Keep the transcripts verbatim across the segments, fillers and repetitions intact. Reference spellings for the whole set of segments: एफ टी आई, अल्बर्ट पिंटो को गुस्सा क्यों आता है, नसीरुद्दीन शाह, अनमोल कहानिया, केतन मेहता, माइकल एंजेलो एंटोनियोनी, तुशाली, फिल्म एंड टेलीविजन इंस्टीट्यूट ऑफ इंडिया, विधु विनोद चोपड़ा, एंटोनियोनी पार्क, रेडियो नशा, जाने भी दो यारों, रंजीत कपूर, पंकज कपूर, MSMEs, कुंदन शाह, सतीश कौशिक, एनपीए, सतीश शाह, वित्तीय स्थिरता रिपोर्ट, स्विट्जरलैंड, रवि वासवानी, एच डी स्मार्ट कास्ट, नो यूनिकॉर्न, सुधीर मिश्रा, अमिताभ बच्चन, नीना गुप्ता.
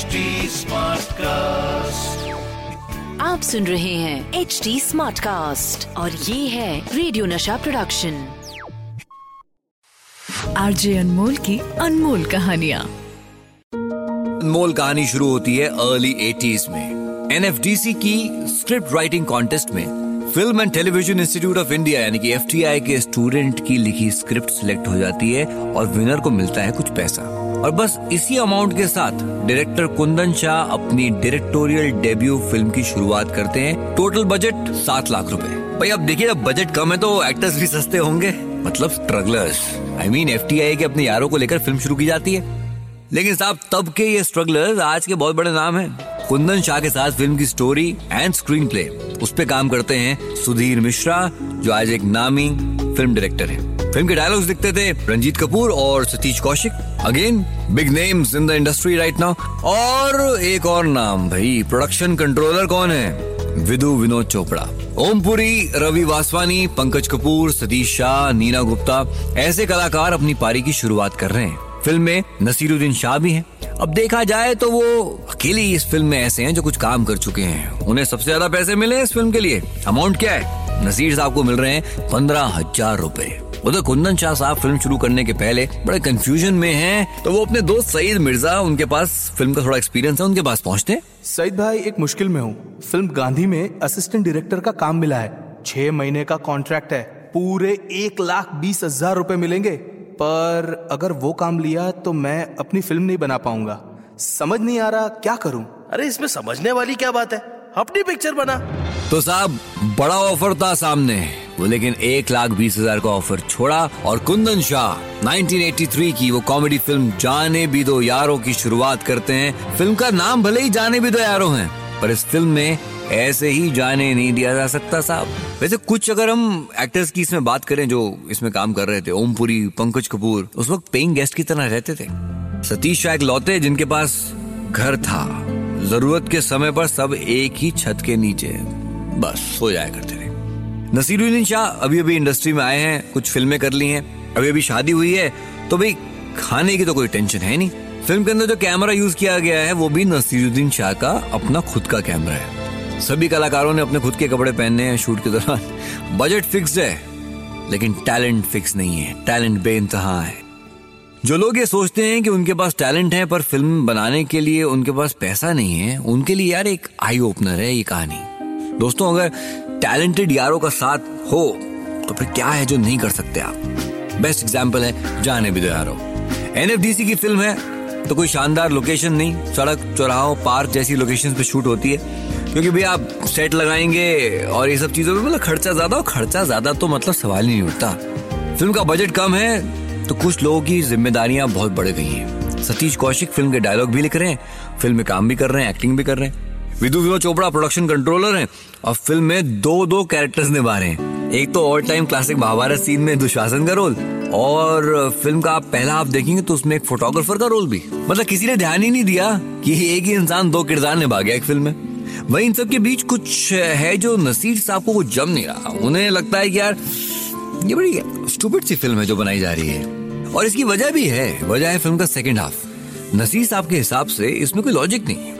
एच डी स्मार्ट कास्ट। आप सुन रहे हैं एच डी स्मार्ट कास्ट और ये है रेडियो नशा प्रोडक्शन। आरजे अनमोल की अनमोल कहानिया। अनमोल कहानी शुरू होती है अर्ली एटीज़ में। एन एफ डी सी की स्क्रिप्ट राइटिंग कॉन्टेस्ट में फिल्म एंड टेलीविजन इंस्टीट्यूट ऑफ इंडिया यानी कि एफ टी आई के स्टूडेंट की लिखी स्क्रिप्ट सिलेक्ट हो जाती है और विनर को मिलता है कुछ पैसा। और बस इसी अमाउंट के साथ डायरेक्टर कुंदन शाह अपनी डायरेक्टोरियल डेब्यू फिल्म की शुरुआत करते हैं। टोटल बजट सात लाख रुपए। भाई आप देखिए, जब बजट कम है तो एक्टर्स भी सस्ते होंगे, मतलब strugglers. I mean एफ टी आई के अपने यारों को लेकर फिल्म शुरू की जाती है। लेकिन साहब तब के ये स्ट्रगलर्स आज के बहुत बड़े नाम हैं। कुंदन शाह के साथ फिल्म की स्टोरी एंड स्क्रीन प्ले उस पे काम करते हैं सुधीर मिश्रा, जो आज एक नामी फिल्म डायरेक्टर है। फिल्म के डायलॉग्स लिखते थे रंजीत कपूर और सतीश कौशिक, again big names in the industry right now. और एक और नाम भाई, प्रोडक्शन कंट्रोलर कौन है? विधु विनोद चोपड़ा। ओमपुरी, रवि वासवानी, पंकज कपूर, सतीश शाह, नीना गुप्ता, ऐसे कलाकार अपनी पारी की शुरुआत कर रहे हैं। फिल्म में नसीरुद्दीन शाह भी हैं। अब देखा जाए तो वो अकेले इस फिल्म में ऐसे हैं जो कुछ काम कर चुके हैं। उन्हें सबसे ज्यादा पैसे मिले इस फिल्म के लिए। अमाउंट क्या है? नसीर साहब को मिल रहे हैं पंद्रह हजार रूपए। उधर कुंदन शाह साहब फिल्म शुरू करने के पहले बड़े कंफ्यूजन में हैं, तो वो अपने दोस्त सईद मिर्जा, उनके पास फिल्म का थोड़ा एक्सपीरियंस है, उनके पास पहुँचते हैं। सईद भाई एक मुश्किल में हूँ, फिल्म गांधी में असिस्टेंट डायरेक्टर का काम मिला है, छह महीने का कॉन्ट्रैक्ट है, पूरे एक लाख बीस हजार रूपए मिलेंगे, पर अगर वो काम लिया तो मैं अपनी फिल्म नहीं बना पाऊंगा। समझ नहीं आ रहा क्या करूं। अरे इसमें समझने वाली क्या बात है, अपनी पिक्चर बना। तो साहब बड़ा ऑफर था सामने वो, लेकिन एक लाख बीस हजार का ऑफर छोड़ा और कुंदन शाह उन्नीस सौ तिरासी की वो कॉमेडी फिल्म जाने भी दो यारों की शुरुआत करते हैं। फिल्म का नाम भले ही जाने भी दो यारों है, पर इस फिल्म में ऐसे ही जाने नहीं दिया जा सकता साहब। वैसे कुछ अगर हम एक्टर्स की इसमें बात करें जो इसमें काम कर रहे थे, ओमपुरी, पंकज कपूर उस वक्त पेइंग गेस्ट की तरह रहते थे। सतीश शाह लौते जिनके पास घर था, जरूरत के समय पर सब एक ही छत के नीचे बस सो जाया करते थे। नसीरुद्दीन शाह अभी अभी इंडस्ट्री में आए हैं, कुछ फिल्में कर ली है, अभी अभी शादी हुई है, तो भाई खाने की तो कोई टेंशन है नहीं। फिल्म के अंदर जो कैमरा यूज किया गया है वो भी नसीरुद्दीन शाह का अपना खुद का कैमरा है। सभी कलाकारों ने अपने खुद के कपड़े पहने हैं शूट के दौरान। बजट फिक्स है लेकिन टैलेंट फिक्स नहीं है, टैलेंट बेइंतहा है। जो लोग ये सोचते हैं कि उनके पास टैलेंट है पर फिल्म बनाने के लिए उनके पास पैसा नहीं है, उनके लिए यार एक आई ओपनर है ये कहानी। दोस्तों अगर टैलेंटेड यारों का साथ हो तो फिर क्या है जो नहीं कर सकते आप। बेस्ट एग्जाम्पल है जाने भी दो यारों। एन एफ डी सी की फिल्म है तो कोई शानदार लोकेशन नहीं, सड़क, चौराहों, पार्क जैसी लोकेशंस पे शूट होती है, क्योंकि भाई आप सेट लगाएंगे और ये सब चीजों पे मतलब खर्चा ज्यादा और खर्चा ज्यादा तो मतलब सवाल ही नहीं उठता। फिल्म का बजट कम है तो कुछ लोगों की जिम्मेदारियां बहुत बढ़ गई हैं। सतीश कौशिक फिल्म के डायलॉग भी लिख रहे हैं, फिल्म में काम भी कर रहे हैं, एक्टिंग भी कर रहे हैं। विधु विनोद चोपड़ा प्रोडक्शन कंट्रोलर है और फिल्म में दो दो कैरेक्टर्स निभा रहे हैं। एक तो all time classic Mahabharat scene में दुशासन का रोल, और फिल्म का आप पहला आप देखेंगे तो उसमें एक फोटोग्राफर का रोल भी। मतलब किसी ने ध्यान ही नहीं दिया कि एक ही इंसान दो किरदार निभा गया एक फिल्म में। वहीं इन सब के बीच कुछ है जो नसीर साहब को कुछ जम नहीं रहा। उन्हें लगता है कि यार ये बड़ी स्टूपिड सी फिल्म है जो बनाई जा रही है, और इसकी वजह भी है। वजह है फिल्म का सेकेंड हाफ। नसीर साहब के हिसाब से इसमें कोई लॉजिक नहीं है,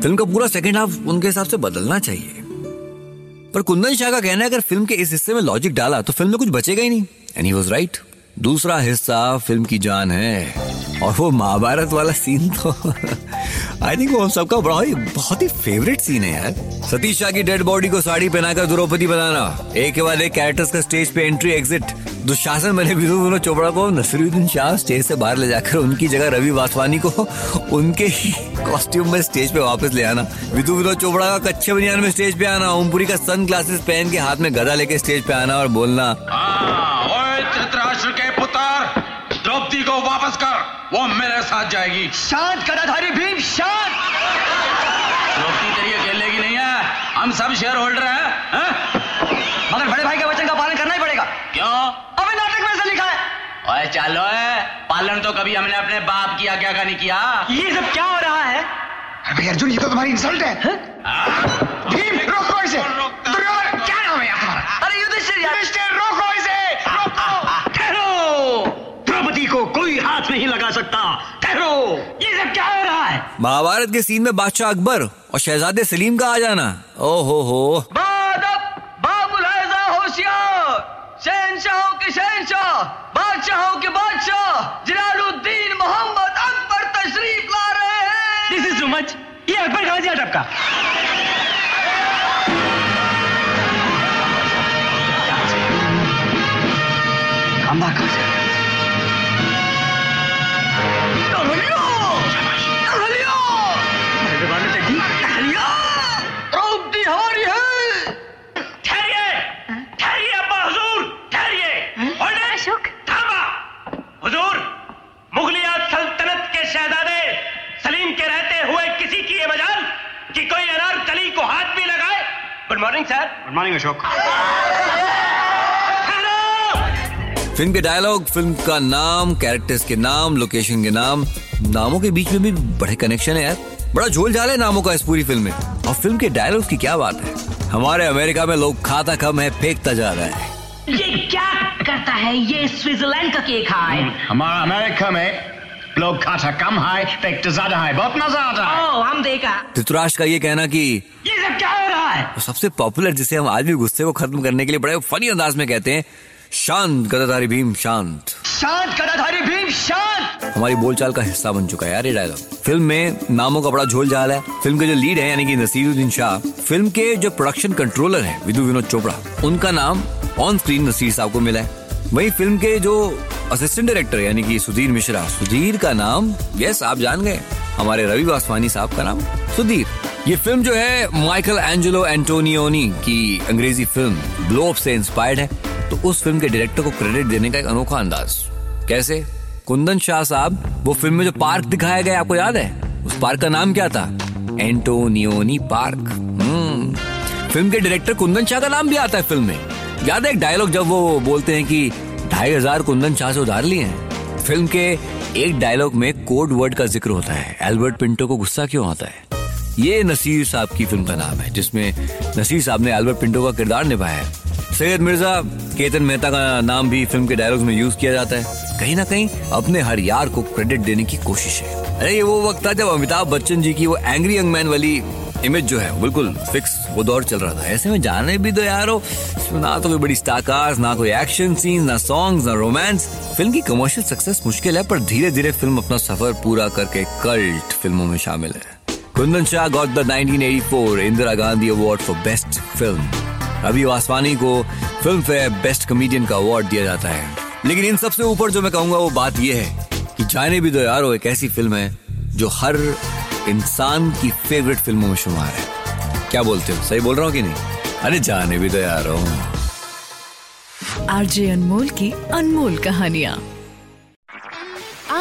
फिल्म का पूरा सेकेंड हाफ उनके हिसाब से बदलना चाहिए। पर कुंदन शाह का कहना है अगर फिल्म के इस हिस्से में लॉजिक डाला तो फिल्म में कुछ बचेगा ही नहीं, एंड ही वाज राइट। दूसरा हिस्सा फिल्म की जान है, और वो महाभारत वाला सीन तो आई थिंक वो हम सबका बड़ा ही बहुत ही फेवरेट सीन है यार। सतीश शाह की डेड बॉडी को साड़ी पहनाकर द्रौपदी बनाना, एक के बाद एक कैरेक्टर्स का स्टेज पे एंट्री एग्जिट। दुशासन बने विधु विनोद चोपड़ा को नसीरुद्दीन शाह स्टेज से बाहर ले जाकर उनकी जगह रवि वासवानी को उनके कॉस्ट्यूम में स्टेज पे वापस ले आना। विधु विनोद चोपड़ा का कच्चे बनियान में स्टेज पे आना, ओमपुरी का सन ग्लासेस पहन के हाथ में गदा लेके स्टेज पे आना और बोलना द्रौपदी को वापस कर, वो मेरे साथ जाएगी। शांत कदाधारी भीम शांत। द्रौपदी तेरी अकेले की नहीं है, हम सब शेयर होल्डर हैं, हैं? मगर बड़े भाई के वचन का पालन करना ही पड़ेगा। क्यों? अबे नाटक में से लिखा है। ओए चलो है, पालन तो कभी हमने अपने बाप की आज्ञा का नहीं किया। ये सब क्या हो रहा है? अरे अर्जुन ये तो तुम्हारी इंसल्ट है, है? भीम रोको इसे। दुर्योधन क्या नाम है यार तुम्हारा? अरे युधिष्ठिर यार। युधिष्ठिर रोको इसे, रोको। द्रौपदी को कोई हाथ नहीं लगा सकता। करो, ये सब क्या हो रहा है? महाभारत के सीन में बादशाह अकबर और शहजादे सलीम का आ जाना, ओहो हो। शहनशाहों के शहनशाह, बादशाहों के बादशाह जलालुद्दीन मोहम्मद अकबर तशरीफ ला रहे हैं। दिस इज टू मच, ये अकबर कहाँ से टपका? खंबा कहाँ से? टहलियो, टहलियो, भगवान चढ़ी, टहलियो, रोबदी हमारी है। हुजूर, मुगलिया सल्तनत के शहजादे सलीम के रहते हुए किसी की ये मजाल कि कोई अनारकली को हाथ भी लगाए। Good morning sir. Good morning Ashok. Film के डायलॉग, फिल्म का नाम, कैरेक्टर्स के नाम, लोकेशन के नाम, नामों के बीच में भी बड़े कनेक्शन है यार। बड़ा झोल झाल है नामों का इस पूरी फिल्म में। और फिल्म के डायलॉग की क्या बात है, हमारे अमेरिका में लोग खाता कम है फेंकता जा रहा है। ये क्या करता है, ये स्विट्जरलैंड का केक है। हमारा अमेरिका में लोग खाता कम है फैक्ट ज्यादा है, बहुत मजा आता है। ओ, हम देखा धृतराष्ट्र का ये कहना कि ये सब क्या हो रहा है। सबसे पॉपुलर, जिसे हम आज भी गुस्से को खत्म करने के लिए बड़े फनी अंदाज में कहते हैं, शांत गदाधारी भीम शांत, शांत गदाधारी भीम शांत, हमारी बोलचाल का हिस्सा बन चुका है यार ये डायलॉग। फिल्म में नामों का बड़ा झोल झाल है। फिल्म के जो लीड है यानी कि नसीरुद्दीन शाह, फिल्म के जो प्रोडक्शन कंट्रोलर है विधु विनोद चोपड़ा, उनका नाम ऑन स्क्रीन नसीर साहब को मिला है। वही फिल्म के जो असिस्टेंट डायरेक्टर यानी कि सुधीर मिश्रा, सुधीर का नाम यस आप जान गए, हमारे रवि वासवानी साहब का नाम सुधीर। ये फिल्म जो है माइकल एंजेलो एंटोनियोनी की अंग्रेजी फिल्म ब्लो अप से इंस्पायर्ड है। तो उस फिल्म के डायरेक्टर को क्रेडिट देने का एक अनोखा अंदाज, कैसे? कुंदन शाह साहब, वो फिल्म में जो पार्क दिखाया गया आपको याद है, उस पार्क का नाम क्या था? एंटोनियोनी पार्क। हम्म फिल्म के डायरेक्टर कुंदन शाह का नाम भी आता है फिल्म में। याद है एक डायलॉग जब वो बोलते हैं कि ढाई हजार कुंदन शाह से उधार लिए हैं। फिल्म के एक डायलॉग में कोड वर्ड का जिक्र होता है, अल्बर्ट पिंटो को गुस्सा क्यों आता है। ये नसीर साहब की फिल्म का नाम है जिसमें नसीर साहब ने अल्बर्ट पिंटो का किरदार निभाया है। सईद मिर्जा, केतन मेहता का नाम भी फिल्म के डायलॉग्स में यूज किया जाता है। कहीं ना कहीं अपने हर यार को क्रेडिट देने की कोशिश है। अरे ये वो वक्त था जब अमिताभ बच्चन जी की वो एंग्री यंग मैन वाली इमेज जो है बिल्कुल फिक्स, वो दौर चल रहा था। ऐसे में जाने भी दो यारों, ना तो कोई बड़ी स्टारकास्ट, ना कोई एक्शन सीन, ना सॉन्ग, ना रोमांस। फिल्म की कमर्शियल सक्सेस मुश्किल है, पर धीरे धीरे फिल्म अपना सफर पूरा करके कल्ट फिल्मों में शामिल है। कुंदन शाह got the nineteen eighty four Indira Gandhi award for best film. रवि वासवानी को फिल्म फेयर बेस्ट कॉमेडियन का अवार्ड दिया जाता है। लेकिन इन सबसे ऊपर जो मैं कहूंगा वो बात ये है कि जाने भी दो यारों एक ऐसी फिल्म है जो हर इंसान की फेवरेट फिल्मों में शुमार है। क्या बोलते हो, सही बोल रहा हूँ कि नहीं? अरे जाने भी दो यारों। आरजे अनमोल की अनमोल कहानियाँ